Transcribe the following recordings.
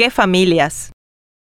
¿Qué familias?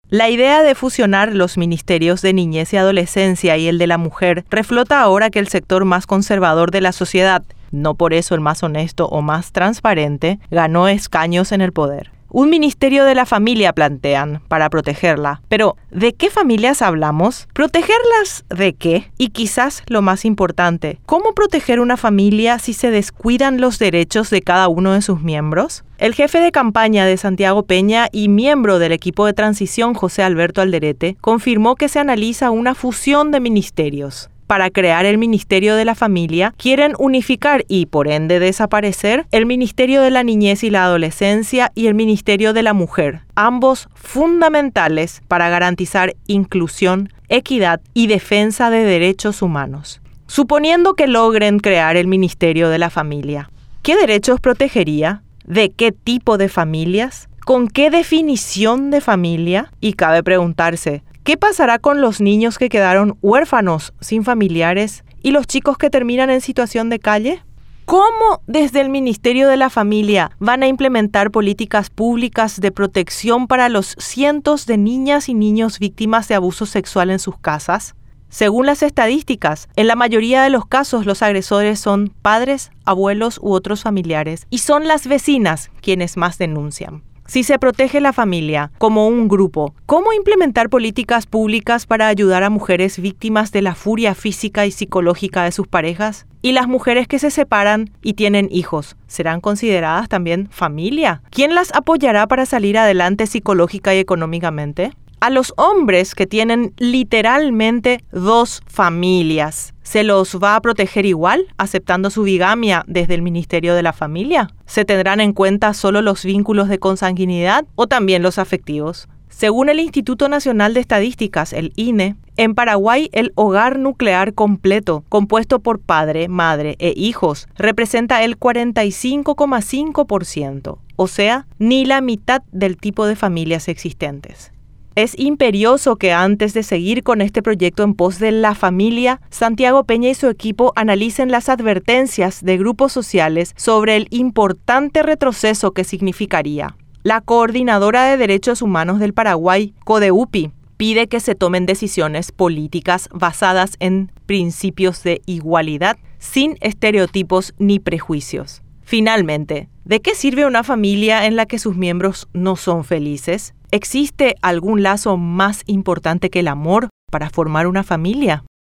La idea de fusionar los ministerios de niñez y adolescencia y el de la mujer reflota ahora que el sector más conservador de la sociedad, no por eso el más honesto o más transparente, ganó escaños en el poder. Un ministerio de la familia plantean para protegerla. Pero, ¿de qué familias hablamos? ¿Protegerlas de qué? Y quizás lo más importante, ¿cómo proteger una familia si se descuidan los derechos de cada uno de sus miembros? El jefe de campaña de Santiago Peña y miembro del equipo de transición José Alberto Alderete confirmó que se analiza una fusión de ministerios. Para crear el Ministerio de la Familia, quieren unificar y, por ende, desaparecer el Ministerio de la Niñez y la Adolescencia y el Ministerio de la Mujer, ambos fundamentales para garantizar inclusión, equidad y defensa de derechos humanos. Suponiendo que logren crear el Ministerio de la Familia, ¿qué derechos protegería? ¿De qué tipo de familias? ¿Con qué definición de familia? Y cabe preguntarse, ¿qué pasará con los niños que quedaron huérfanos, sin familiares, y los chicos que terminan en situación de calle? ¿Cómo desde el Ministerio de la Familia van a implementar políticas públicas de protección para los cientos de niñas y niños víctimas de abuso sexual en sus casas? Según las estadísticas, en la mayoría de los casos los agresores son padres, abuelos u otros familiares, y son las vecinas quienes más denuncian. Si se protege la familia como un grupo, ¿cómo implementar políticas públicas para ayudar a mujeres víctimas de la furia física y psicológica de sus parejas? ¿Y las mujeres que se separan y tienen hijos, serán consideradas también familia? ¿Quién las apoyará para salir adelante psicológica y económicamente? A los hombres que tienen literalmente dos familias, ¿se los va a proteger igual, aceptando su bigamia desde el Ministerio de la Familia? ¿Se tendrán en cuenta solo los vínculos de consanguinidad o también los afectivos? Según el Instituto Nacional de Estadísticas, el INE, en Paraguay el hogar nuclear completo, compuesto por padre, madre e hijos, representa el 45,5%, o sea, ni la mitad del tipo de familias existentes. Es imperioso que antes de seguir con este proyecto en pos de la familia, Santiago Peña y su equipo analicen las advertencias de grupos sociales sobre el importante retroceso que significaría. La Coordinadora de Derechos Humanos del Paraguay, CODEUPI, pide que se tomen decisiones políticas basadas en principios de igualdad, sin estereotipos ni prejuicios. Finalmente, ¿de qué sirve una familia en la que sus miembros no son felices? ¿Existe algún lazo más importante que el amor para formar una familia?